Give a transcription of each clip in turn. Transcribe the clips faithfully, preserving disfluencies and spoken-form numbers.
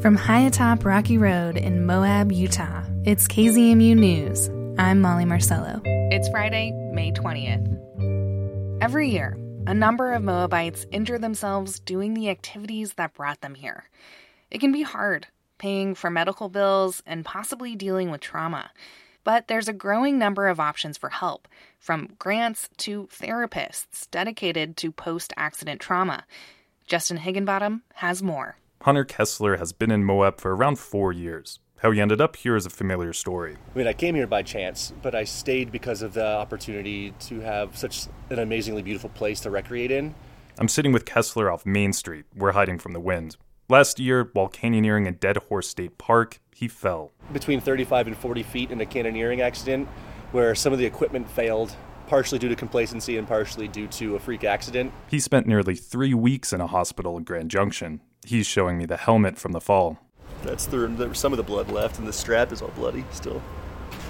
From high atop Rocky Road in Moab, Utah, it's K Z M U News. I'm Molly Marcello. It's Friday, May twentieth. Every year, a number of Moabites injure themselves doing the activities that brought them here. It can be hard, paying for medical bills and possibly dealing with trauma. But there's a growing number of options for help, from grants to therapists dedicated to post-accident trauma. Justin Higginbottom has more. Hunter Kessler has been in Moab for around four years. How he ended up here is a familiar story. I mean, I came here by chance, but I stayed because of the opportunity to have such an amazingly beautiful place to recreate in. I'm sitting with Kessler off Main Street. We're hiding from the wind. Last year, while canyoneering in Dead Horse State Park, he fell. Between thirty-five and forty feet in a canyoneering accident where some of the equipment failed, partially due to complacency and partially due to a freak accident. He spent nearly three weeks in a hospital in Grand Junction. He's showing me the helmet from the fall. That's through, there was some of the blood left, and the strap is all bloody still.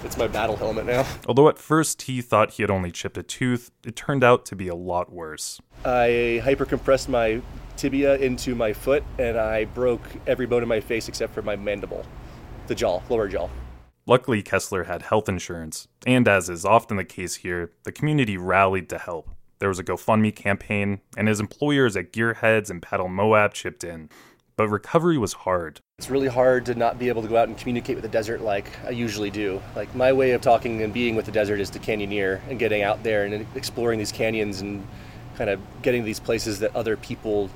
It's my battle helmet now. Although at first he thought he had only chipped a tooth, it turned out to be a lot worse. I hypercompressed my tibia into my foot, and I broke every bone in my face except for my mandible, the jaw, lower jaw. Luckily, Kessler had health insurance, and as is often the case here, the community rallied to help. There was a GoFundMe campaign, and his employers at GearHeads and Paddle Moab chipped in. But recovery was hard. It's really hard to not be able to go out and communicate with the desert like I usually do. Like, my way of talking and being with the desert is to canyoneer and getting out there and exploring these canyons and kind of getting these places that other people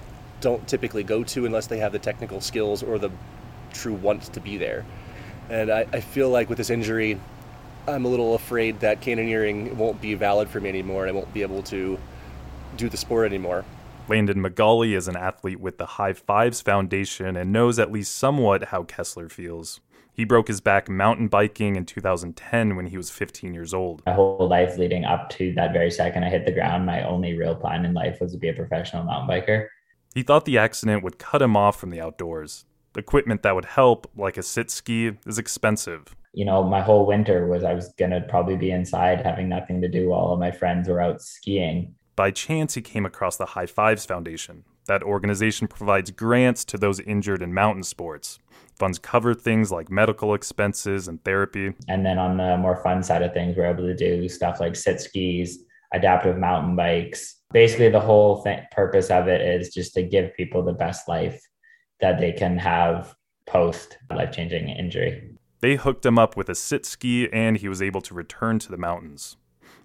don't typically go to unless they have the technical skills or the true want to be there. And I, I feel like with this injury, I'm a little afraid that canyoneering won't be valid for me anymore and I won't be able to do the sport anymore. Landon McGauley is an athlete with the High Fives Foundation and knows at least somewhat how Kessler feels. He broke his back mountain biking in two thousand ten when he was fifteen years old. My whole life leading up to that very second I hit the ground, my only real plan in life was to be a professional mountain biker. He thought the accident would cut him off from the outdoors. Equipment that would help, like a sit ski, is expensive. You know, my whole winter was I was going to probably be inside having nothing to do while all of my friends were out skiing. By chance, he came across the High Fives Foundation. That organization provides grants to those injured in mountain sports. Funds cover things like medical expenses and therapy. And then on the more fun side of things, we're able to do stuff like sit skis, adaptive mountain bikes. Basically, the whole thing, purpose of it is just to give people the best life that they can have post life-changing injury. They hooked him up with a sit ski, and he was able to return to the mountains.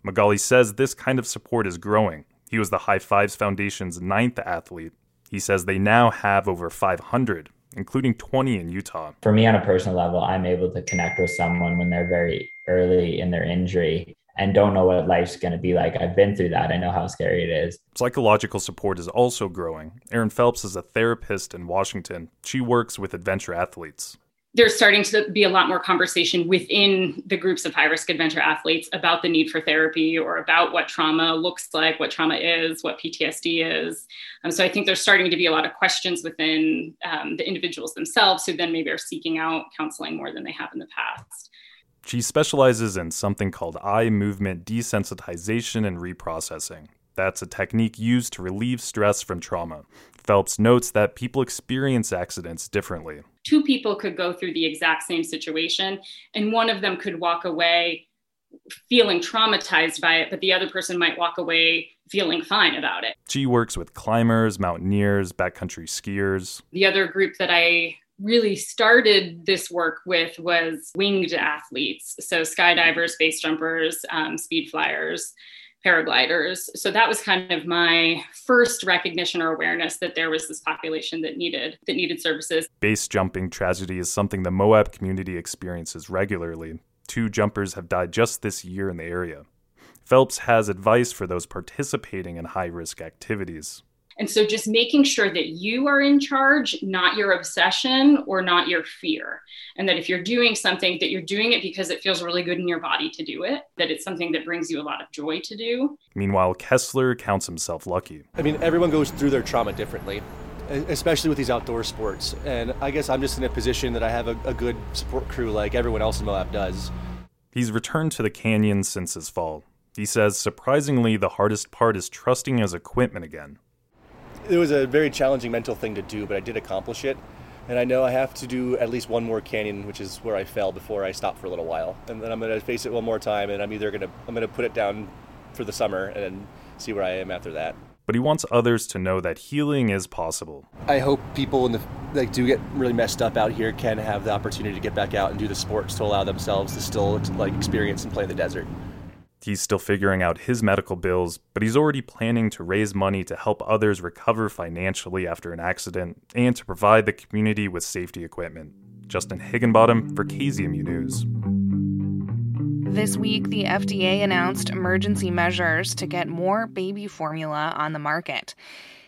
McGauley says this kind of support is growing. He was the High Fives Foundation's ninth athlete. He says they now have over five hundred, including twenty in Utah. For me, on a personal level, I'm able to connect with someone when they're very early in their injury and don't know what life's going to be like. I've been through that. I know how scary it is. Psychological support is also growing. Erin Phelps is a therapist in Washington. She works with adventure athletes. There's starting to be a lot more conversation within the groups of high-risk adventure athletes about the need for therapy or about what trauma looks like, what trauma is, what P T S D is. Um, so I think there's starting to be a lot of questions within um, the individuals themselves who then maybe are seeking out counseling more than they have in the past. She specializes in something called eye movement desensitization and reprocessing. That's a technique used to relieve stress from trauma. Phelps notes that people experience accidents differently. Two people could go through the exact same situation, and one of them could walk away feeling traumatized by it, but the other person might walk away feeling fine about it. She works with climbers, mountaineers, backcountry skiers. The other group that I really started this work with was winged athletes, so skydivers, base jumpers, um, speed flyers, paragliders. So that was kind of my first recognition or awareness that there was this population that needed that needed services. Base jumping tragedy is something the Moab community experiences regularly. Two jumpers have died just this year in the area. Phelps has advice for those participating in high-risk activities. And so just making sure that you are in charge, not your obsession or not your fear. And that if you're doing something, that you're doing it because it feels really good in your body to do it, that it's something that brings you a lot of joy to do. Meanwhile, Kessler counts himself lucky. I mean, everyone goes through their trauma differently, especially with these outdoor sports. And I guess I'm just in a position that I have a, a good support crew like everyone else in Moab does. He's returned to the canyon since his fall. He says, surprisingly, the hardest part is trusting his equipment again. It was a very challenging mental thing to do, but I did accomplish it. And I know I have to do at least one more canyon, which is where I fell before I stopped for a little while. And then I'm going to face it one more time, and I'm either going to I'm going to put it down for the summer and see where I am after that. But he wants others to know that healing is possible. I hope people in the that do get really messed up out here can have the opportunity to get back out and do the sports to allow themselves to still like experience and play in the desert. He's still figuring out his medical bills, but he's already planning to raise money to help others recover financially after an accident and to provide the community with safety equipment. Justin Higginbottom for K Z M U News. This week, the F D A announced emergency measures to get more baby formula on the market.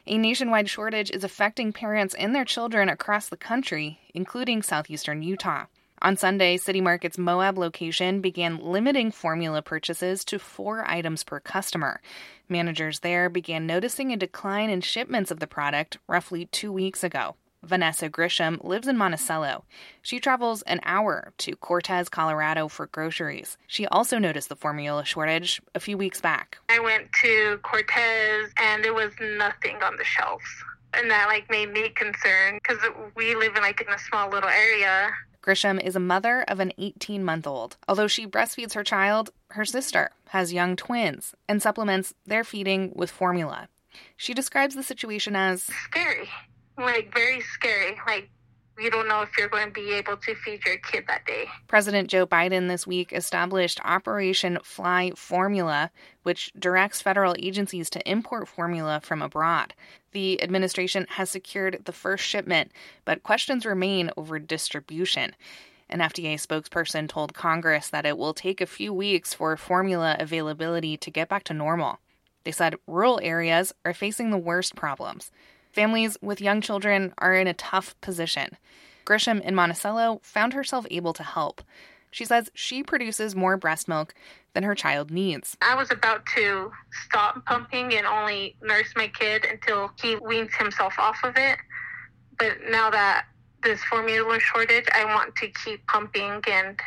A nationwide shortage is affecting parents and their children across the country, including southeastern Utah. On Sunday, City Market's Moab location began limiting formula purchases to four items per customer. Managers there began noticing a decline in shipments of the product roughly two weeks ago. Vanessa Grisham lives in Monticello. She travels an hour to Cortez, Colorado for groceries. She also noticed the formula shortage a few weeks back. I went to Cortez and there was nothing on the shelves. And that like made me concerned because we live in like in a small little area. Grisham is a mother of an eighteen-month-old. Although she breastfeeds her child, her sister has young twins and supplements their feeding with formula. She describes the situation as scary. Like, very scary. Like, you don't know if you're going to be able to feed your kid that day. President Joe Biden this week established Operation Fly Formula, which directs federal agencies to import formula from abroad. The administration has secured the first shipment, but questions remain over distribution. An F D A spokesperson told Congress that it will take a few weeks for formula availability to get back to normal. They said rural areas are facing the worst problems. Families with young children are in a tough position. Grisham in Monticello found herself able to help. She says she produces more breast milk than her child needs. I was about to stop pumping and only nurse my kid until he weans himself off of it. But now that this formula shortage, I want to keep pumping and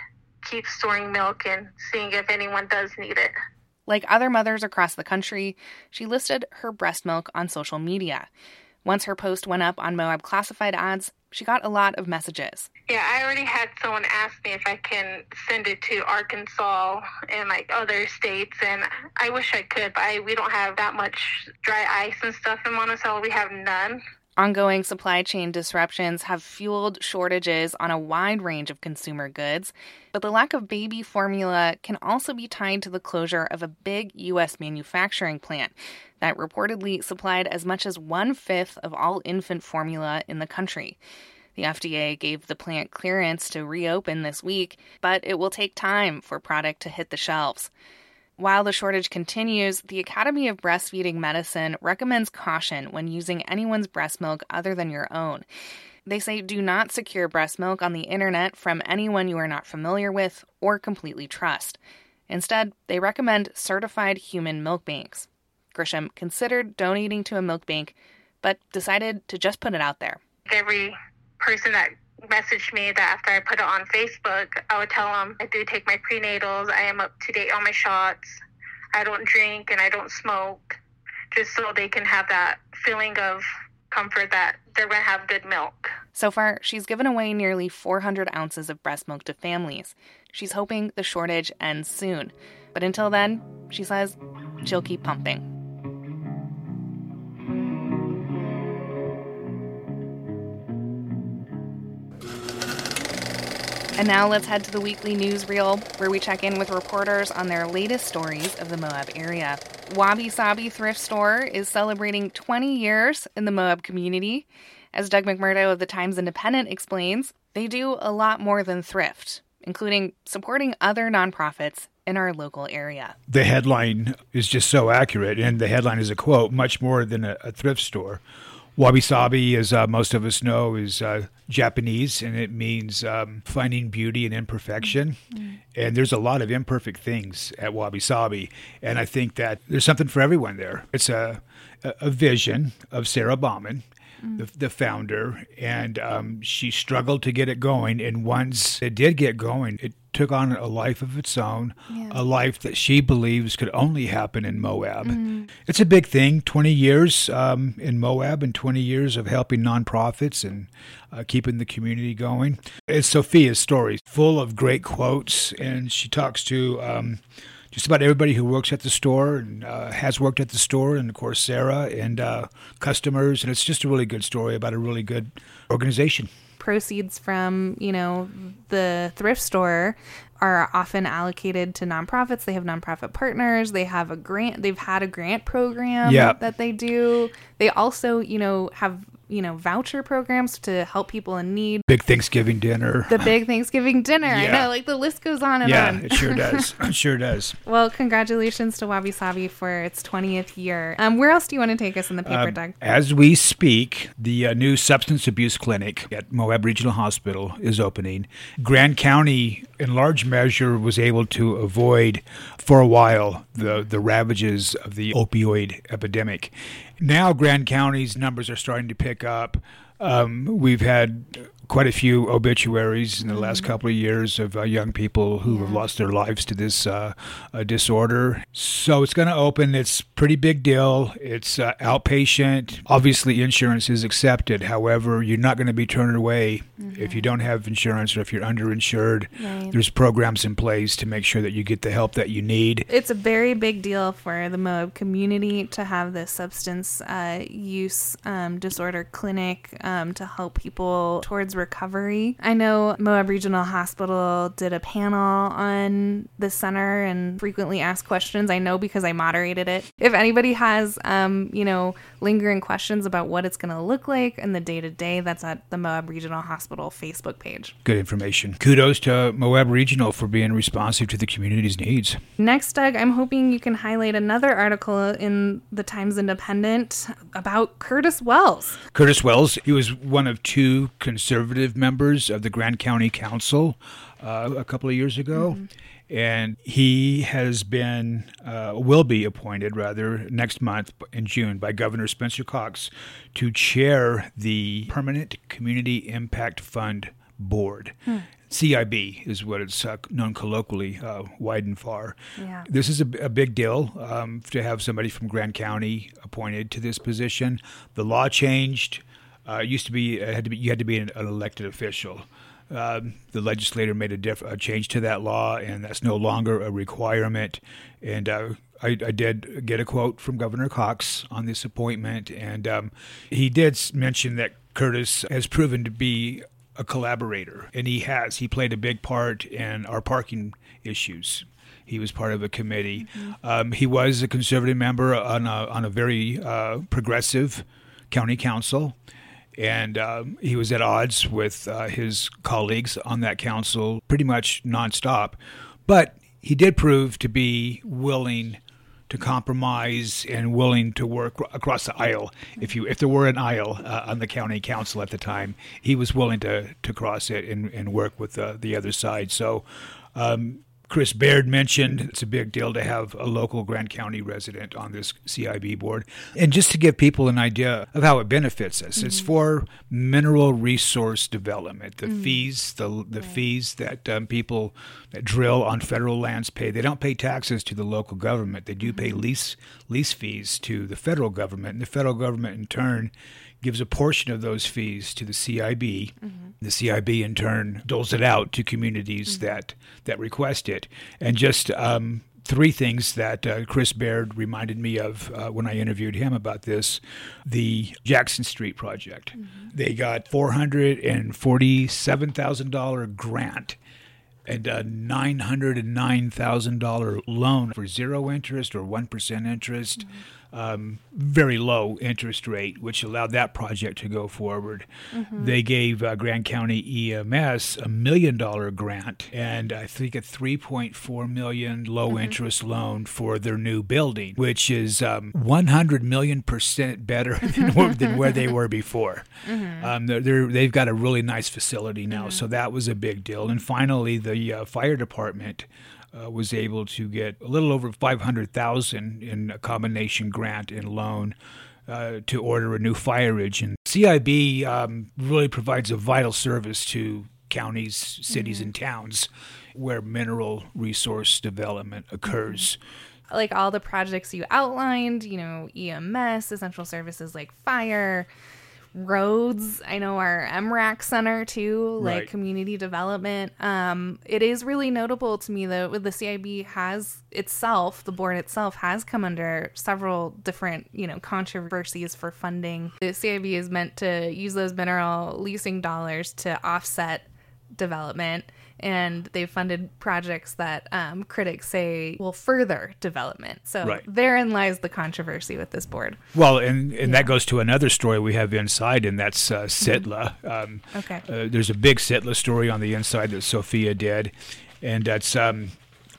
keep storing milk and seeing if anyone does need it. Like other mothers across the country, she listed her breast milk on social media. Once her post went up on Moab classified ads, she got a lot of messages. Yeah, I already had someone ask me if I can send it to Arkansas and like other states, and I wish I could, but I, we don't have that much dry ice and stuff in Monticello. We have none. Ongoing supply chain disruptions have fueled shortages on a wide range of consumer goods, but the lack of baby formula can also be tied to the closure of a big U S manufacturing plant that reportedly supplied as much as one-fifth of all infant formula in the country. The F D A gave the plant clearance to reopen this week, but it will take time for product to hit the shelves. While the shortage continues, the Academy of Breastfeeding Medicine recommends caution when using anyone's breast milk other than your own. They say do not secure breast milk on the internet from anyone you are not familiar with or completely trust. Instead, they recommend certified human milk banks. Grisham considered donating to a milk bank, but decided to just put it out there. Every person that messaged me that after I put it on Facebook, I would tell them I do take my prenatals, I am up to date on my shots, I don't drink and I don't smoke, just so they can have that feeling of comfort that they're going to have good milk. So far, she's given away nearly four hundred ounces of breast milk to families. She's hoping the shortage ends soon. But until then, she says she'll keep pumping. And now let's head to the weekly newsreel, where we check in with reporters on their latest stories of the Moab area. Wabi Sabi Thrift Store is celebrating twenty years in the Moab community. As Doug McMurdo of the Times Independent explains, they do a lot more than thrift, including supporting other nonprofits in our local area. The headline is just so accurate, and the headline is a quote, much more than a, a thrift store. Wabi Sabi, as uh, most of us know, is uh, Japanese, and it means um, finding beauty in imperfection. Mm-hmm. And there's a lot of imperfect things at Wabi Sabi, and I think that there's something for everyone there. It's a a vision of Sarah Bauman, mm-hmm. the, the founder, and um, she struggled to get it going. And once it did get going, it took on a life of its own, yeah. a life that she believes could only happen in Moab. Mm. It's a big thing, twenty years um, in Moab and twenty years of helping nonprofits and uh, keeping the community going. It's Sophia's story, full of great quotes, and she talks to um, just about everybody who works at the store and uh, has worked at the store, and of course Sarah and uh, customers, and it's just a really good story about a really good organization. Proceeds from, you know, the thrift store are often allocated to nonprofits. They have nonprofit partners. They have a grant. They've had a grant program yep. that they do. They also, you know, have, you know, voucher programs to help people in need. Big Thanksgiving dinner. The big Thanksgiving dinner. Yeah. I know, like the list goes on and yeah, on. Yeah, it sure does. It sure does. Well, congratulations to Wabi Sabi for its twentieth year. Um, where else do you want to take us in the paper, um, Doug? As we speak, the uh, new substance abuse clinic at Moab Regional Hospital is opening. Grand County, in large measure, was able to avoid for a while the, the ravages of the opioid epidemic. Now Grand County's numbers are starting to pick up. Um, we've had quite a few obituaries in the last couple of years of uh, young people who yeah. have lost their lives to this uh, uh, disorder. So it's going to open. It's a pretty big deal. It's uh, outpatient. Obviously, insurance is accepted. However, you're not going to be turned away mm-hmm. if you don't have insurance or if you're underinsured. Right. There's programs in place to make sure that you get the help that you need. It's a very big deal for the Moab community to have this substance uh, use um, disorder clinic um, to help people towards recovery. I know Moab Regional Hospital did a panel on the center and frequently asked questions. I know because I moderated it. If anybody has, um, you know, lingering questions about what it's going to look like in the day-to-day, that's at the Moab Regional Hospital Facebook page. Good information. Kudos to Moab Regional for being responsive to the community's needs. Next, Doug, I'm hoping you can highlight another article in the Times Independent about Curtis Wells. Curtis Wells, he was one of two conservative members of the Grand County Council uh, a couple of years ago. Mm-hmm. And he has been, uh, will be appointed rather next month in June by Governor Spencer Cox to chair the Permanent Community Impact Fund Board. Hmm. C I B is what it's uh, known colloquially, uh, wide and far. Yeah. This is a, a big deal um, to have somebody from Grand County appointed to this position. The law changed. Uh, it used to be, it had to be you had to be an, an elected official. Uh, the legislator made a, diff- a change to that law, and that's no longer a requirement. And uh, I, I did get a quote from Governor Cox on this appointment, and um, he did mention that Curtis has proven to be a collaborator, and he has. He played a big part in our parking issues. He was part of a committee. Mm-hmm. Um, he was a conservative member on a, on a very uh, progressive county council. And um, he was at odds with uh, his colleagues on that council pretty much nonstop. But he did prove to be willing to compromise and willing to work across the aisle. If you if there were an aisle uh, on the county council at the time, he was willing to, to cross it and, and work with uh, the other side. So um, Chris Baird mentioned it's a big deal to have a local Grand County resident on this C I B board. And just to give people an idea of how it benefits us, mm-hmm. it's for mineral resource development. The mm-hmm. fees, the the right. fees that um, people that drill on federal lands pay, they don't pay taxes to the local government. They do pay mm-hmm. lease lease fees to the federal government. And the federal government in turn gives a portion of those fees to the C I B. Mm-hmm. The C I B in turn doles it out to communities mm-hmm. that that request it. And just um, three things that uh, Chris Baird reminded me of uh, when I interviewed him about this. The Jackson Street Project. Mm-hmm. They got four hundred forty-seven thousand dollars grant and a nine hundred nine thousand dollars loan for zero interest or one percent interest. Mm-hmm. Um, very low interest rate, which allowed that project to go forward. Mm-hmm. They gave uh, Grand County E M S a million dollar grant and I think a three point four million low mm-hmm. interest loan for their new building, which is um, one hundred million percent better than, than where they were before. Mm-hmm. Um, they're, they're, they've got a really nice facility now, mm-hmm. so that was a big deal. And finally, the uh, fire department Uh, was able to get a little over five hundred thousand dollars in a combination grant and loan uh, to order a new fire engine. C I B um, really provides a vital service to counties, cities, mm-hmm. and towns. where mineral resource development occurs. Like all the projects you outlined, you know, E M S, essential services like fire, roads. I know our M RAC center, too, like right. community development. Um, it is really notable to me, though, the C I B has itself, the board itself has come under several different, you know, controversies for funding. The C I B is meant to use those mineral leasing dollars to offset development, and they've funded projects that um, critics say will further development. So right. therein lies the controversy with this board. Well, and, and yeah. that goes to another story we have inside, and that's uh, SITLA. Mm-hmm. Um, okay. Uh, there's a big SITLA story on the inside that Sophia did, and that's um,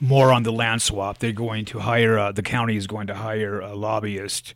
more on the land swap. They're going to hire, uh, the county is going to hire a lobbyist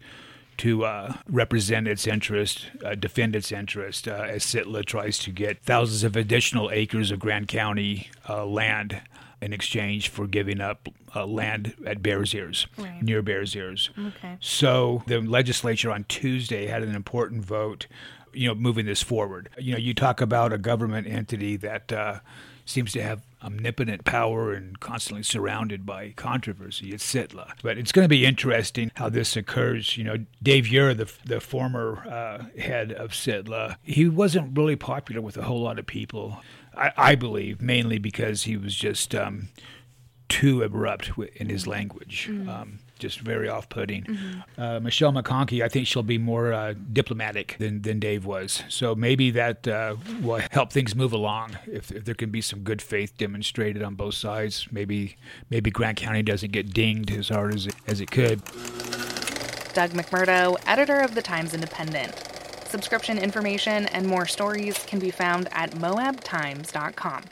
to uh, represent its interest, uh, defend its interest, uh, as SITLA tries to get thousands of additional acres of Grand County uh, land in exchange for giving up uh, land at Bears Ears, right. near Bears Ears. Okay. So the legislature on Tuesday had an important vote, you know, moving this forward. You know, you talk about a government entity that uh, seems to have omnipotent power and constantly surrounded by controversy. It's SITLA. But it's going to be interesting how this occurs. You know, Dave Yer, the the former uh, head of SITLA, he wasn't really popular with a whole lot of people, I, I believe, mainly because he was just um, too abrupt in his language. Mm-hmm. Um, just very off-putting. Mm-hmm. Uh, Michelle McConkie, I think she'll be more uh, diplomatic than, than Dave was. So maybe that uh, will help things move along if, if there can be some good faith demonstrated on both sides. Maybe maybe Grand County doesn't get dinged as hard as it, as it could. Doug McMurdo, editor of the Times Independent. Subscription information and more stories can be found at moab times dot com.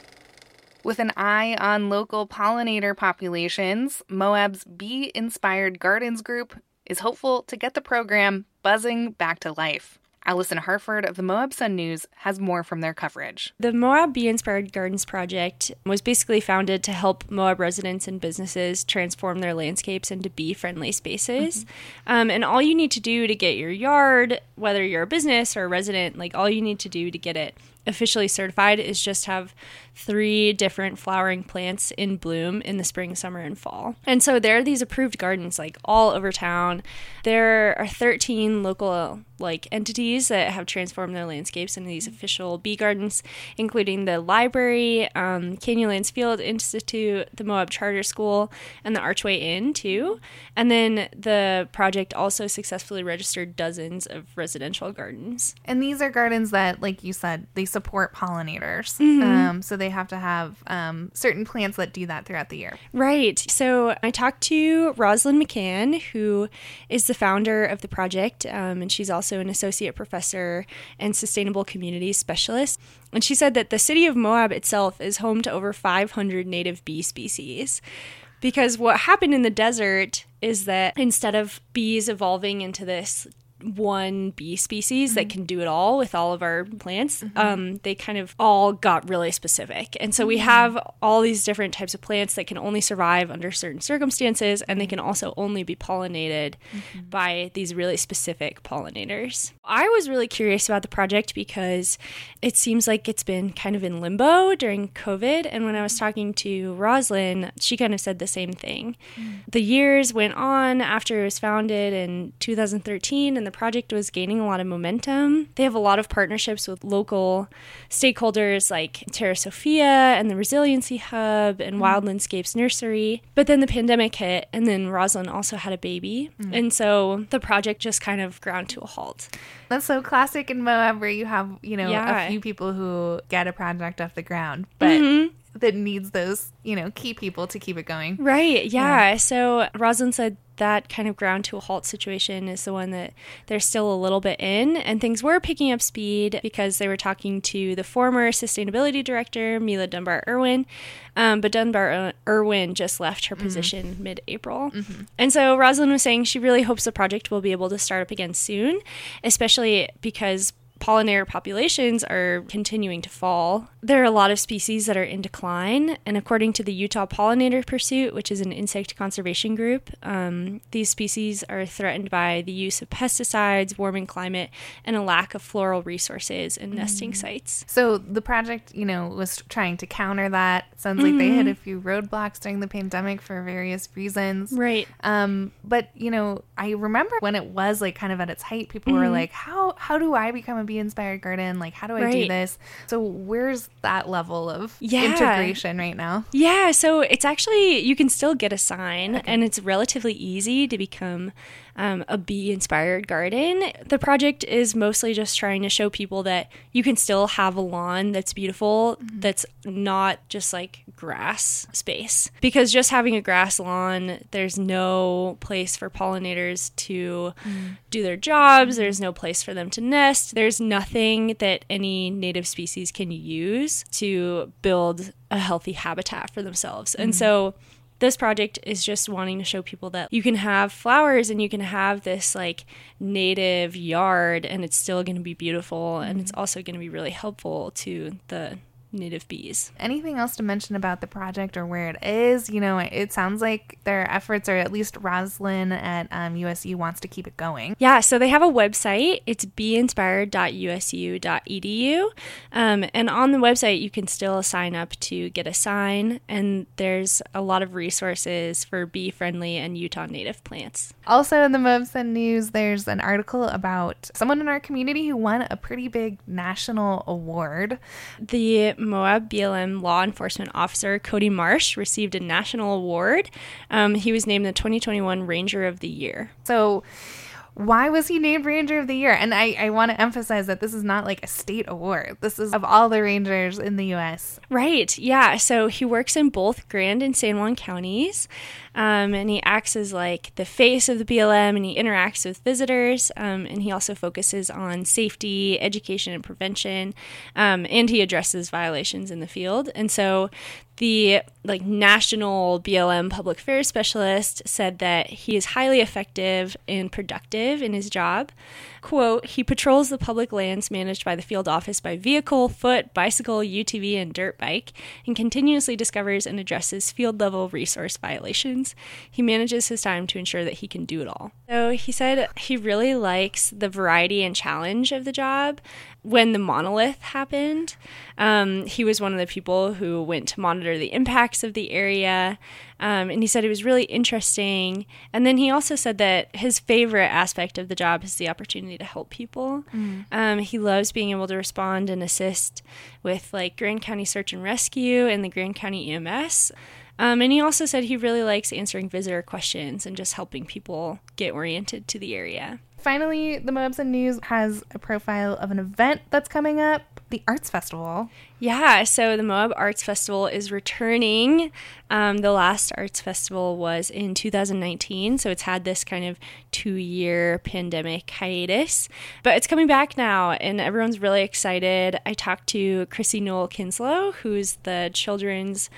With an eye on local pollinator populations, Moab's Bee-Inspired Gardens group is hopeful to get the program buzzing back to life. Allison Harford of the Moab Sun News has more from their coverage. The Moab Bee-Inspired Gardens Project was basically founded to help Moab residents and businesses transform their landscapes into bee-friendly spaces. Mm-hmm. Um, and all you need to do to get your yard, whether you're a business or a resident, like all you need to do to get it officially certified is just have three different flowering plants in bloom in the spring, summer, and fall. And so there are these approved gardens like all over town. There are thirteen local like entities that have transformed their landscapes into these official bee gardens, including the library, um, Canyonlands Field Institute, the Moab Charter School, and the Archway Inn too. And then the project also successfully registered dozens of residential gardens. And these are gardens that, like you said, they support pollinators. Mm-hmm. Um, so they have to have um, certain plants that do that throughout the year. Right. So I talked to Rosalind McCann, who is the founder of the project, um, and she's also an associate professor and sustainable communities specialist. And she said that the city of Moab itself is home to over five hundred native bee species. Because what happened in the desert is that instead of bees evolving into this one bee species mm-hmm. that can do it all with all of our plants, mm-hmm. um, they kind of all got really specific. And so we have all these different types of plants that can only survive under certain circumstances, and they can also only be pollinated mm-hmm. by these really specific pollinators. I was really curious about the project because it seems like it's been kind of in limbo during COVID. And when I was talking to Roslyn, she kind of said the same thing. Mm-hmm. The years went on after it was founded in two thousand thirteen, and the The project was gaining a lot of momentum. They have a lot of partnerships with local stakeholders like Terra Sophia and the Resiliency Hub and mm. Wild Landscapes Nursery. But then the pandemic hit, and then Rosalind also had a baby. Mm. And so the project just kind of ground to a halt. That's so classic in Moab, where you have, you know, yeah. a few people who get a project off the ground. But mm-hmm. that needs those, you know, key people to keep it going. Right, yeah. yeah. So Rosalind said that kind of ground to a halt situation is the one that they're still a little bit in. And things were picking up speed because they were talking to the former sustainability director, Mila Dunbar-Irwin. Um, but Dunbar-Irwin just left her position mm-hmm. mid-April. Mm-hmm. And so Rosalind was saying she really hopes the project will be able to start up again soon, especially because pollinator populations are continuing to fall. There are a lot of species that are in decline, and according to the Utah Pollinator Pursuit, which is an insect conservation group, um, these species are threatened by the use of pesticides, warming climate, and a lack of floral resources and nesting mm. sites. So the project, you know, was trying to counter that. Sounds mm-hmm. like they hit a few roadblocks during the pandemic for various reasons. Right. Um, but, you know, I remember when it was like kind of at its height, people mm-hmm. were like, how, how do I become a Bee-Inspired Garden? Like, how do I right. do this? So where's that level of yeah. integration right now? Yeah, so it's actually, you can still get a sign, okay. and it's relatively easy to become um, a bee-inspired garden. The project is mostly just trying to show people that you can still have a lawn that's beautiful, mm-hmm. that's not just like grass space. Because just having a grass lawn, there's no place for pollinators to mm. do their jobs, there's no place for them to nest, there's nothing that any native species can use to build a healthy habitat for themselves. Mm-hmm. And so this project is just wanting to show people that you can have flowers and you can have this like native yard and it's still going to be beautiful, mm-hmm. and it's also going to be really helpful to the native bees. Anything else to mention about the project or where it is? You know, it sounds like their efforts, or at least Rosalind at um, U S U wants to keep it going. Yeah, so they have a website. It's bee inspired dot u s u dot e d u. Um, and on the website, you can still sign up to get a sign. And there's a lot of resources for bee-friendly and Utah native plants. Also in the Moab Sun News, there's an article about someone in our community who won a pretty big national award. The Moab B L M law enforcement officer Cody Marsh received a national award. Um, he was named the twenty twenty-one Ranger of the Year. So why was he named Ranger of the Year? And I, I want to emphasize that this is not like a state award. This is of all the rangers in the U S Right. Yeah. So he works in both Grand and San Juan counties. Um, and he acts as like the face of the B L M, and he interacts with visitors. Um, and he also focuses on safety, education, and prevention. Um, and he addresses violations in the field. And so the like national B L M public affairs specialist said that he is highly effective and productive in his job. Quote, he patrols the public lands managed by the field office by vehicle, foot, bicycle, U T V, and dirt bike, and continuously discovers and addresses field-level resource violations. He manages his time to ensure that he can do it all. So he said he really likes the variety and challenge of the job. When the monolith happened, um, he was one of the people who went to monitor the impacts of the area, um, and he said it was really interesting. And then he also said that his favorite aspect of the job is the opportunity to help people. Mm. Um, he loves being able to respond and assist with like Grand County Search and Rescue and the Grand County E M S. Um, and he also said he really likes answering visitor questions and just helping people get oriented to the area. Finally, the Moab Sun News has a profile of an event that's coming up, the Arts Festival. Yeah, so the Moab Arts Festival is returning. Um, the last Arts Festival was in two thousand nineteen, so it's had this kind of two-year pandemic hiatus. But it's coming back now, and everyone's really excited. I talked to Chrissy Noel-Kinslow, who's the Children's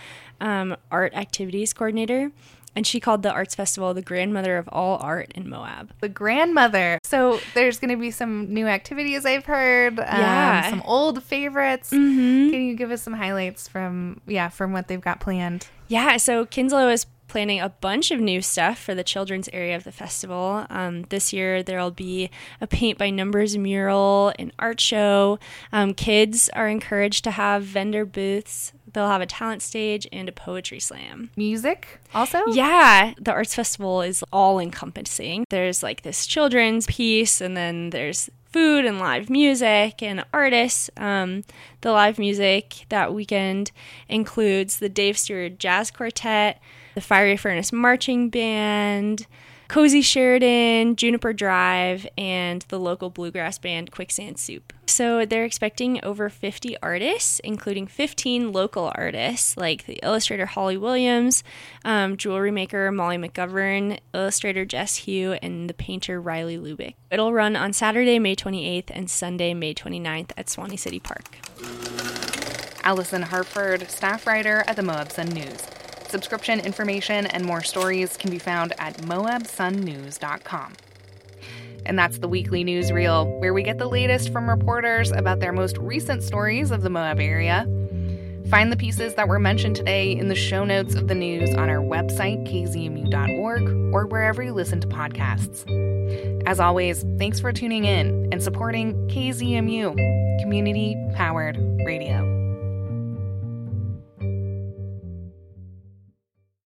um, Art Activities Coordinator. And she called the Arts Festival the grandmother of all art in Moab. The grandmother. So there's going to be some new activities, I've heard. Um, yeah. Some old favorites. Mm-hmm. Can you give us some highlights from, yeah, from what they've got planned? Yeah. So Kinslow is planning a bunch of new stuff for the children's area of the festival. Um, this year there will be a paint by numbers mural, an art show. Um, kids are encouraged to have vendor booths. They'll have a talent stage and a poetry slam. Music also? Yeah. The Arts Festival is all-encompassing. There's like this children's piece, and then there's food and live music and artists. Um, the live music that weekend includes the Dave Stewart Jazz Quartet, the Fiery Furnace Marching Band, Cozy Sheridan, Juniper Drive, and the local bluegrass band Quicksand Soup. So they're expecting over fifty artists, including fifteen local artists, like the illustrator Holly Williams, um, jewelry maker Molly McGovern, illustrator Jess Hugh, and the painter Riley Lubick. It'll run on Saturday, May twenty-eighth, and Sunday, May twenty-ninth at Swanee City Park. Allison Hartford, staff writer at the Moab Sun News. Subscription information and more stories can be found at moab sun news dot com. and that's the weekly newsreel, where we get the latest from reporters about their most recent stories of the Moab area. Find the pieces that were mentioned today in the show notes of the news on our website, k z m u dot org, or wherever you listen to podcasts. As always, thanks for tuning in and supporting K Z M U, community-powered radio.